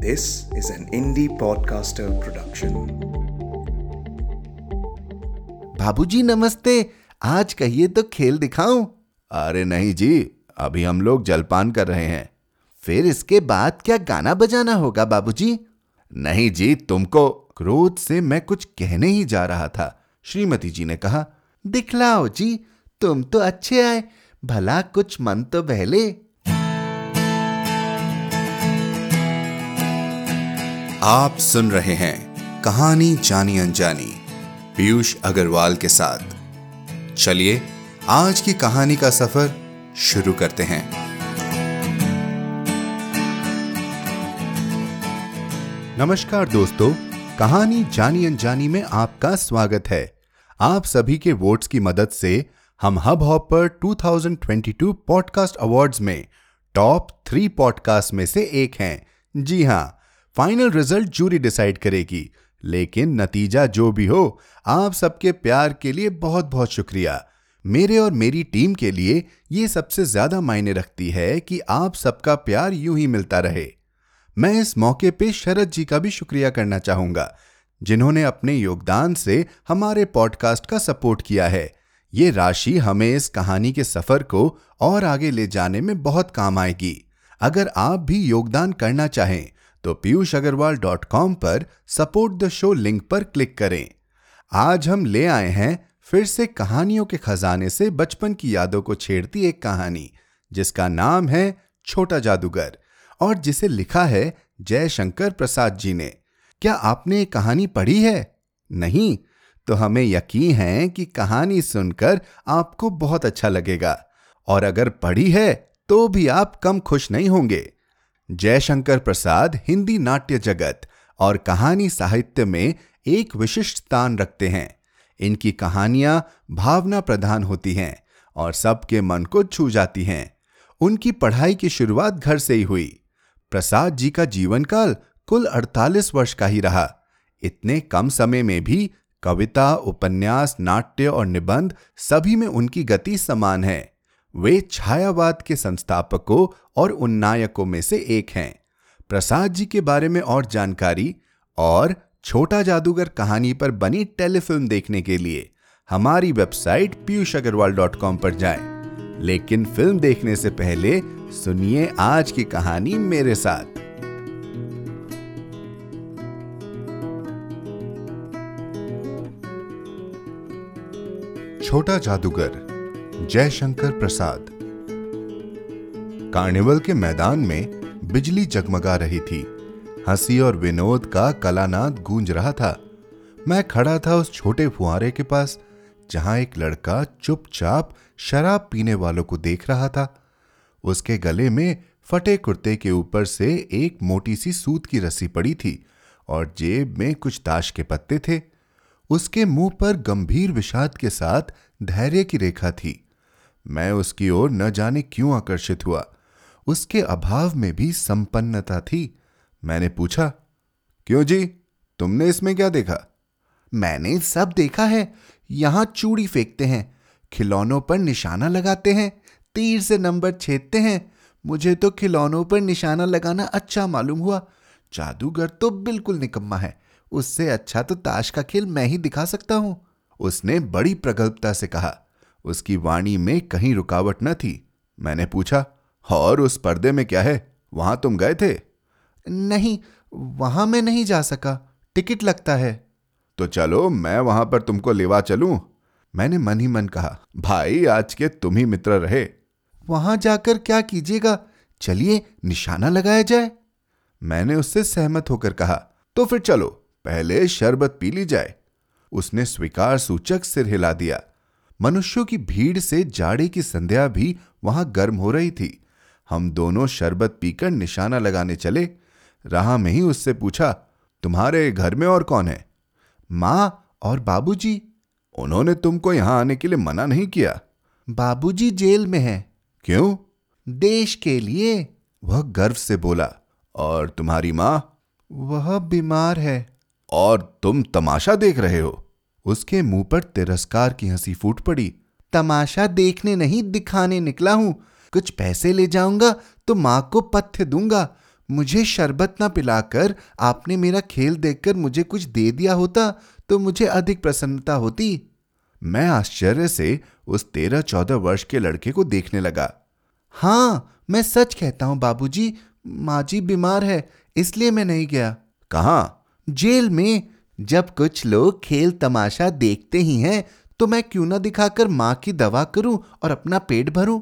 This is an indie podcaster production. बाबूजी नमस्ते, आज कहिए तो खेल दिखाऊं। अरे नहीं जी, अभी हम लोग जलपान कर रहे हैं। फिर इसके बाद क्या गाना बजाना होगा बाबूजी? नहीं जी तुमको। क्रोध से मैं कुछ कहने ही जा रहा था, श्रीमती जी ने कहा, दिखलाओ जी, तुम तो अच्छे आए, भला कुछ मन तो बहले। आप सुन रहे हैं कहानी जानी अनजानी पीयूष अग्रवाल के साथ। चलिए आज की कहानी का सफर शुरू करते हैं। नमस्कार दोस्तों, कहानी जानी अनजानी में आपका स्वागत है। आप सभी के वोट्स की मदद से हम हब हॉप पर 2022 पॉडकास्ट अवार्ड्स में टॉप 3 पॉडकास्ट में से एक हैं। जी हाँ, फाइनल रिजल्ट जूरी डिसाइड करेगी, लेकिन नतीजा जो भी हो, आप सबके प्यार के लिए बहुत बहुत शुक्रिया। मेरे और मेरी टीम के लिए ये सबसे ज्यादा मायने रखती है कि आप सबका प्यार यूं ही मिलता रहे। मैं इस मौके पे शरद जी का भी शुक्रिया करना चाहूंगा, जिन्होंने अपने योगदान से हमारे पॉडकास्ट का सपोर्ट किया है। ये राशि हमें इस कहानी के सफर को और आगे ले जाने में बहुत काम आएगी। अगर आप भी योगदान करना चाहें तो piyushagarwal.com पर सपोर्ट द शो लिंक पर क्लिक करें। आज हम ले आए हैं फिर से कहानियों के खजाने से बचपन की यादों को छेड़ती एक कहानी, जिसका नाम है छोटा जादूगर और जिसे लिखा है जयशंकर प्रसाद जी ने। क्या आपने ये कहानी पढ़ी है? नहीं? तो हमें यकीन है कि कहानी सुनकर आपको बहुत अच्छा लगेगा, और अगर पढ़ी है तो भी आप कम खुश नहीं होंगे। जयशंकर प्रसाद हिंदी नाट्य जगत और कहानी साहित्य में एक विशिष्ट स्थान रखते हैं। इनकी कहानियां भावना प्रधान होती हैं और सबके मन को छू जाती हैं। उनकी पढ़ाई की शुरुआत घर से ही हुई। प्रसाद जी का जीवन काल कुल 48 वर्ष का ही रहा। इतने कम समय में भी कविता, उपन्यास, नाट्य और निबंध सभी में उनकी गति समान है। वे छायावाद के संस्थापकों और उन्नायकों में से एक हैं। प्रसाद जी के बारे में और जानकारी और छोटा जादूगर कहानी पर बनी टेलीफिल्म देखने के लिए हमारी वेबसाइट piyushagarwal.com पर जाएं। लेकिन फिल्म देखने से पहले सुनिए आज की कहानी मेरे साथ। छोटा जादूगर, जयशंकर प्रसाद। कार्निवल के मैदान में बिजली जगमगा रही थी। हंसी और विनोद का कलानाद गूंज रहा था। मैं खड़ा था उस छोटे फुहारे के पास, जहां एक लड़का चुपचाप शराब पीने वालों को देख रहा था। उसके गले में फटे कुर्ते के ऊपर से एक मोटी सी सूत की रस्सी पड़ी थी और जेब में कुछ ताश के पत्ते थे। उसके मुंह पर गंभीर विषाद के साथ धैर्य की रेखा थी। मैं उसकी ओर न जाने क्यों आकर्षित हुआ। उसके अभाव में भी संपन्नता थी। मैंने पूछा, क्यों जी, तुमने इसमें क्या देखा? मैंने सब देखा है। यहां चूड़ी फेंकते हैं, खिलौनों पर निशाना लगाते हैं, तीर से नंबर छेदते हैं। मुझे तो खिलौनों पर निशाना लगाना अच्छा मालूम हुआ। जादूगर तो बिल्कुल निकम्मा है, उससे अच्छा तो ताश का खेल मैं ही दिखा सकता हूं। उसने बड़ी प्रगल्भता से कहा। उसकी वाणी में कहीं रुकावट न थी। मैंने पूछा, और उस पर्दे में क्या है? वहां तुम गए थे? नहीं, वहां मैं नहीं जा सका, टिकट लगता है। तो चलो मैं वहां पर तुमको लेवा चलूं? मैंने मन ही मन कहा। भाई आज के तुम ही मित्र रहे। वहां जाकर क्या कीजिएगा, चलिए निशाना लगाया जाए। मैंने उससे सहमत होकर कहा, तो फिर चलो पहले शरबत पी ली जाए। उसने स्वीकार सूचक सिर हिला दिया। मनुष्यों की भीड़ से जाड़े की संध्या भी वहां गर्म हो रही थी। हम दोनों शरबत पीकर निशाना लगाने चले। राह में ही उससे पूछा, तुम्हारे घर में और कौन है? माँ और बाबूजी। उन्होंने तुमको यहां आने के लिए मना नहीं किया? बाबूजी जेल में हैं। क्यों? देश के लिए, वह गर्व से बोला। और तुम्हारी माँ? वह बीमार है। और तुम तमाशा देख रहे हो? उसके मुंह पर तिरस्कार की हंसी फूट पड़ी। तमाशा देखने नहीं, दिखाने निकला हूं। कुछ पैसे ले जाऊंगा तो मां को पथ्य दूंगा। मुझे शरबत ना पिलाकर आपने मेरा खेल देखकर मुझे कुछ दे दिया होता तो मुझे अधिक प्रसन्नता होती। मैं आश्चर्य से उस 13-14 वर्ष के लड़के को देखने लगा। हाँ, मैं सच कहता हूँ बाबूजी, माँ जी बीमार है इसलिए मैं नहीं गया। कहाँ? जेल में। जब कुछ लोग खेल तमाशा देखते ही हैं तो मैं क्यों ना दिखाकर माँ की दवा करूं और अपना पेट भरूं।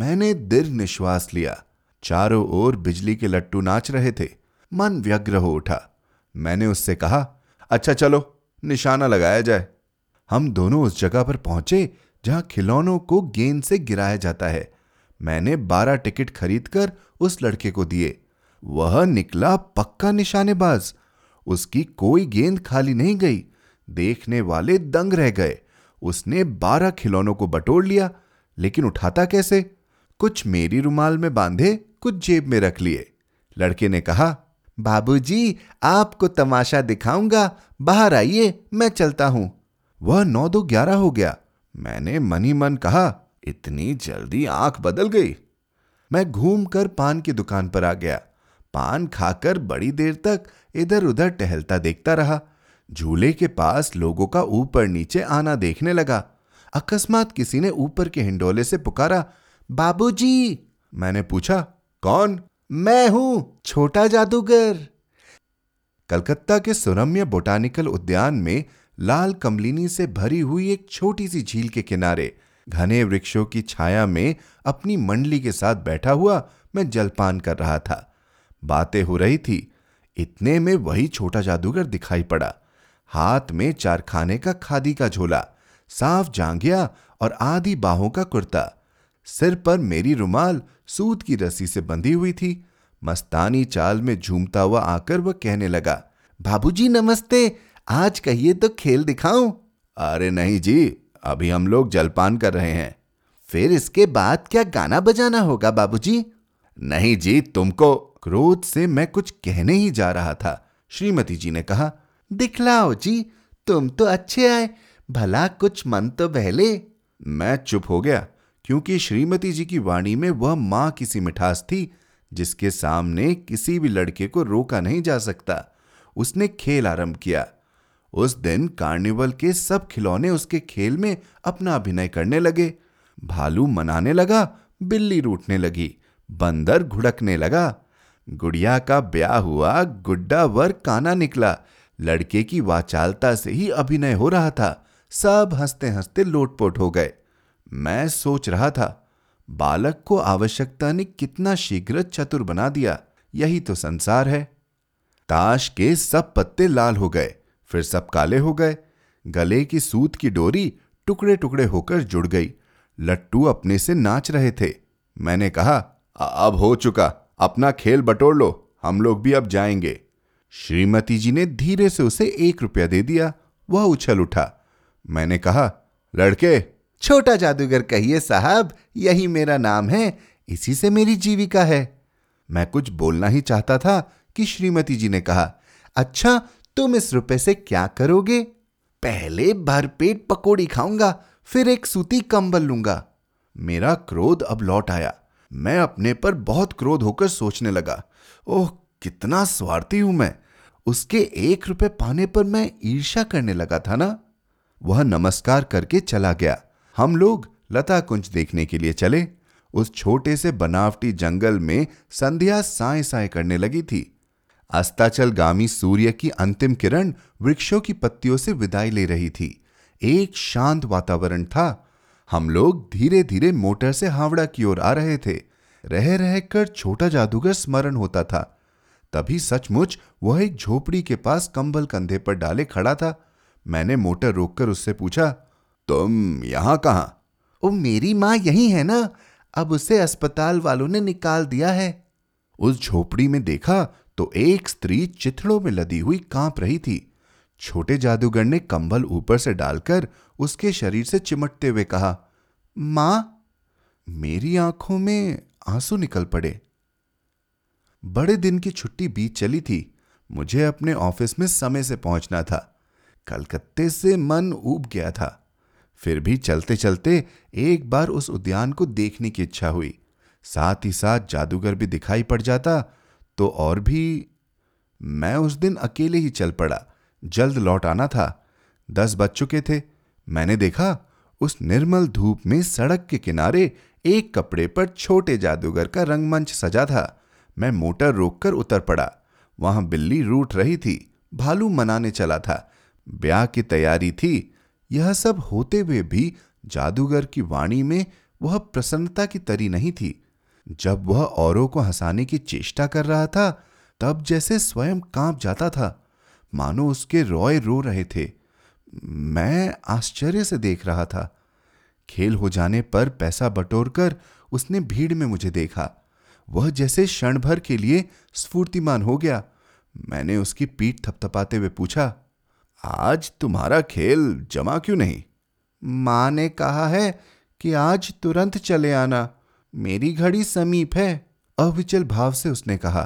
मैंने दीर्घ निश्वास लिया। चारों ओर बिजली के लट्टू नाच रहे थे। मन व्यग्र हो उठा। मैंने उससे कहा, अच्छा चलो निशाना लगाया जाए। हम दोनों उस जगह पर पहुंचे जहां खिलौनों को गेंद से गिराया जाता है। मैंने 12 टिकट खरीदकर उस लड़के को दिए। वह निकला पक्का निशानेबाज। उसकी कोई गेंद खाली नहीं गई। देखने वाले दंग रह गए। उसने 12 खिलौनों को बटोर लिया, लेकिन उठाता कैसे? कुछ मेरी रुमाल में बांधे, कुछ जेब में रख लिए। लड़के ने कहा, बाबूजी, आपको तमाशा दिखाऊंगा, बाहर आइए, मैं चलता हूं। वह 9-2-11 हो गया। मैंने मन ही मन कहा, इतनी जल्दी आंख बदल गई। मैं घूमकर पान की दुकान पर आ गया। पान खाकर बड़ी देर तक इधर उधर टहलता देखता रहा। झूले के पास लोगों का ऊपर नीचे आना देखने लगा। अकस्मात किसी ने ऊपर के हिंडोले से पुकारा, बाबूजी। मैंने पूछा, कौन? मैं हूं, छोटा जादूगर। कलकत्ता के सुरम्य बोटानिकल उद्यान में लाल कमलिनी से भरी हुई एक छोटी सी झील के किनारे घने वृक्षों की छाया में अपनी मंडली के साथ बैठा हुआ मैं जलपान कर रहा था। बातें हो रही थी। इतने में वही छोटा जादूगर दिखाई पड़ा। हाथ में चारखाने का खादी का झोला, साफ जांघिया और आधी बाहों का कुर्ता। सिर पर मेरी रुमाल सूत की रस्सी से बंधी हुई थी। मस्तानी चाल में झूमता हुआ आकर वह कहने लगा, बाबूजी नमस्ते, आज कहिए तो खेल दिखाऊं। अरे नहीं जी, अभी हम लोग जलपान कर रहे हैं। फिर इसके बाद क्या गाना बजाना होगा बाबूजी? नहीं जी तुमको। क्रोध से मैं कुछ कहने ही जा रहा था। श्रीमती जी ने कहा, दिखलाओ जी, तुम तो अच्छे आए, भला कुछ मन तो बहले। मैं चुप हो गया, क्योंकि श्रीमती जी की वाणी में वह मां की सी मिठास थी जिसके सामने किसी भी लड़के को रोका नहीं जा सकता। उसने खेल आरंभ किया। उस दिन कार्निवल के सब खिलौने उसके खेल में अपना अभिनय करने लगे। भालू मनाने लगा, बिल्ली रूठने लगी, बंदर घुड़कने लगा। गुड़िया का ब्याह हुआ, गुड्डा वर काना निकला। लड़के की वाचालता से ही अभिनय हो रहा था। सब हंसते हंसते लोटपोट हो गए। मैं सोच रहा था, बालक को आवश्यकता ने कितना शीघ्र चतुर बना दिया। यही तो संसार है। ताश के सब पत्ते लाल हो गए, फिर सब काले हो गए। गले की सूत की डोरी टुकड़े टुकड़े होकर जुड़ गई। लट्टू अपने से नाच रहे थे। मैंने कहा, अब हो चुका, अपना खेल बटोर लो, हम लोग भी अब जाएंगे। श्रीमती जी ने धीरे से उसे 1 रुपया दे दिया। वह उछल उठा। मैंने कहा, लड़के। छोटा जादूगर कहिए साहब, यही मेरा नाम है, इसी से मेरी जीविका है। मैं कुछ बोलना ही चाहता था कि श्रीमती जी ने कहा, अच्छा तुम इस रुपए से क्या करोगे? पहले भरपेट पकोड़ी खाऊंगा, फिर एक सूती कंबल लूंगा। मेरा क्रोध अब लौट आया। मैं अपने पर बहुत क्रोध होकर सोचने लगा, ओह कितना स्वार्थी हूं मैं। उसके 1 रुपए पाने पर मैं ईर्ष्या करने लगा था ना। वह नमस्कार करके चला गया। हम लोग लता कुंज देखने के लिए चले। उस छोटे से बनावटी जंगल में संध्या साए साए करने लगी थी। अस्ताचलगामी सूर्य की अंतिम किरण वृक्षों की पत्तियों से विदाई ले रही थी। एक शांत वातावरण था। हम लोग धीरे धीरे मोटर से हावड़ा की ओर आ रहे थे। रह रहकर छोटा जादूगर स्मरण होता था। तभी सचमुच वह एक झोपड़ी के पास कंबल कंधे पर डाले खड़ा था। मैंने मोटर रोककर उससे पूछा, तुम यहां कहां? ओ मेरी माँ यही है ना, अब उसे अस्पताल वालों ने निकाल दिया है। उस झोपड़ी में देखा तो एक स्त्री चिथड़ों में लदी हुई कांप रही थी। छोटे जादूगर ने कंबल ऊपर से डालकर उसके शरीर से चिमटते हुए कहा, माँ। मेरी आंखों में आंसू निकल पड़े। बड़े दिन की छुट्टी बीत चली थी। मुझे अपने ऑफिस में समय से पहुंचना था। कलकत्ते से मन ऊब गया था। फिर भी चलते चलते एक बार उस उद्यान को देखने की इच्छा हुई। साथ ही साथ जादूगर भी दिखाई पड़ जाता तो और भी। मैं उस दिन अकेले ही चल पड़ा, जल्द लौट आना था। 10 बज चुके थे। मैंने देखा उस निर्मल धूप में सड़क के किनारे एक कपड़े पर छोटे जादूगर का रंगमंच सजा था। मैं मोटर रोककर उतर पड़ा। वहां बिल्ली रूठ रही थी, भालू मनाने चला था, ब्याह की तैयारी थी। यह सब होते हुए भी जादूगर की वाणी में वह प्रसन्नता की तरी नहीं थी। जब वह औरों को हंसाने की चेष्टा कर रहा था तब जैसे स्वयं कांप जाता था, मानो उसके रोए रो रहे थे। मैं आश्चर्य से देख रहा था। खेल हो जाने पर पैसा बटोरकर उसने भीड़ में मुझे देखा। वह जैसे क्षण भर के लिए स्फूर्तिमान हो गया। मैंने उसकी पीठ थपथपाते हुए पूछा, आज तुम्हारा खेल जमा क्यों नहीं? माँ ने कहा है कि आज तुरंत चले आना, मेरी घड़ी समीप है, अविचल भाव से उसने कहा।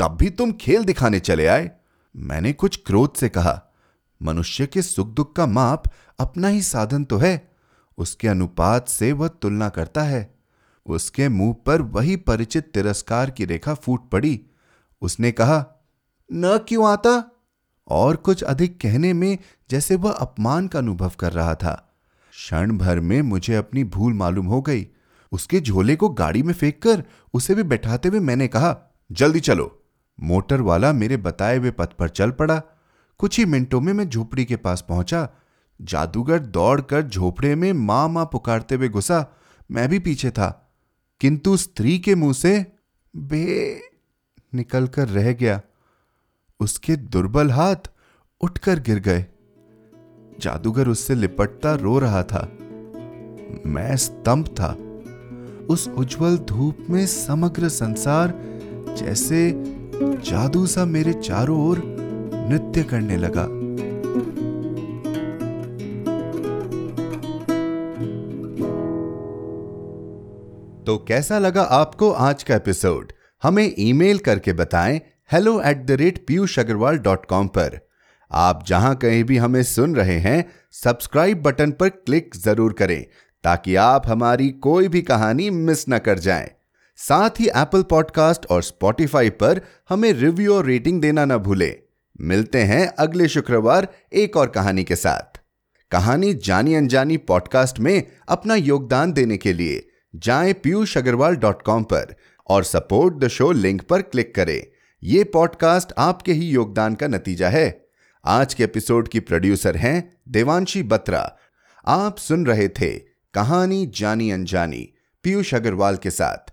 तब भी तुम खेल दिखाने चले आए, मैंने कुछ क्रोध से कहा। मनुष्य के सुख दुख का माप अपना ही साधन तो है, उसके अनुपात से वह तुलना करता है। उसके मुंह पर वही परिचित तिरस्कार की रेखा फूट पड़ी। उसने कहा, न क्यों आता? और कुछ अधिक कहने में जैसे वह अपमान का अनुभव कर रहा था। क्षण भर में मुझे अपनी भूल मालूम हो गई। उसके झोले को गाड़ी में फेंक कर उसे भी बैठाते हुए मैंने कहा, जल्दी चलो। मोटर वाला मेरे बताए हुए पथ पर चल पड़ा। कुछ ही मिनटों में मैं झोपड़ी के पास पहुंचा। जादूगर दौड़कर झोपड़े में माँ माँ पुकारते हुए घुसा। मैं भी पीछे था, किंतु स्त्री के मुंह से बे निकल कर रह गया। उसके दुर्बल हाथ उठकर गिर गए। जादूगर उससे लिपटता रो रहा था। मैं स्तंभ था। उस उज्जवल धूप में समग्र संसार जैसे जादू सा मेरे चारों ओर नृत्य करने लगा। तो कैसा लगा आपको आज का एपिसोड? हमें ईमेल करके बताएं hello@piyushagarwal.com पर। आप जहां कहीं भी हमें सुन रहे हैं, सब्सक्राइब बटन पर क्लिक जरूर करें ताकि आप हमारी कोई भी कहानी मिस न कर जाएं। साथ ही एप्पल पॉडकास्ट और स्पॉटिफाई पर हमें रिव्यू और रेटिंग देना न भूलें। मिलते हैं अगले शुक्रवार एक और कहानी के साथ। कहानी जानी अनजानी पॉडकास्ट में अपना योगदान देने के लिए जाएं piyushagarwal.com पर और सपोर्ट द शो लिंक पर क्लिक करें। ये पॉडकास्ट आपके ही योगदान का नतीजा है। आज के एपिसोड की प्रोड्यूसर हैं देवांशी बत्रा। आप सुन रहे थे कहानी जानी अनजानी पीयूष अग्रवाल के साथ,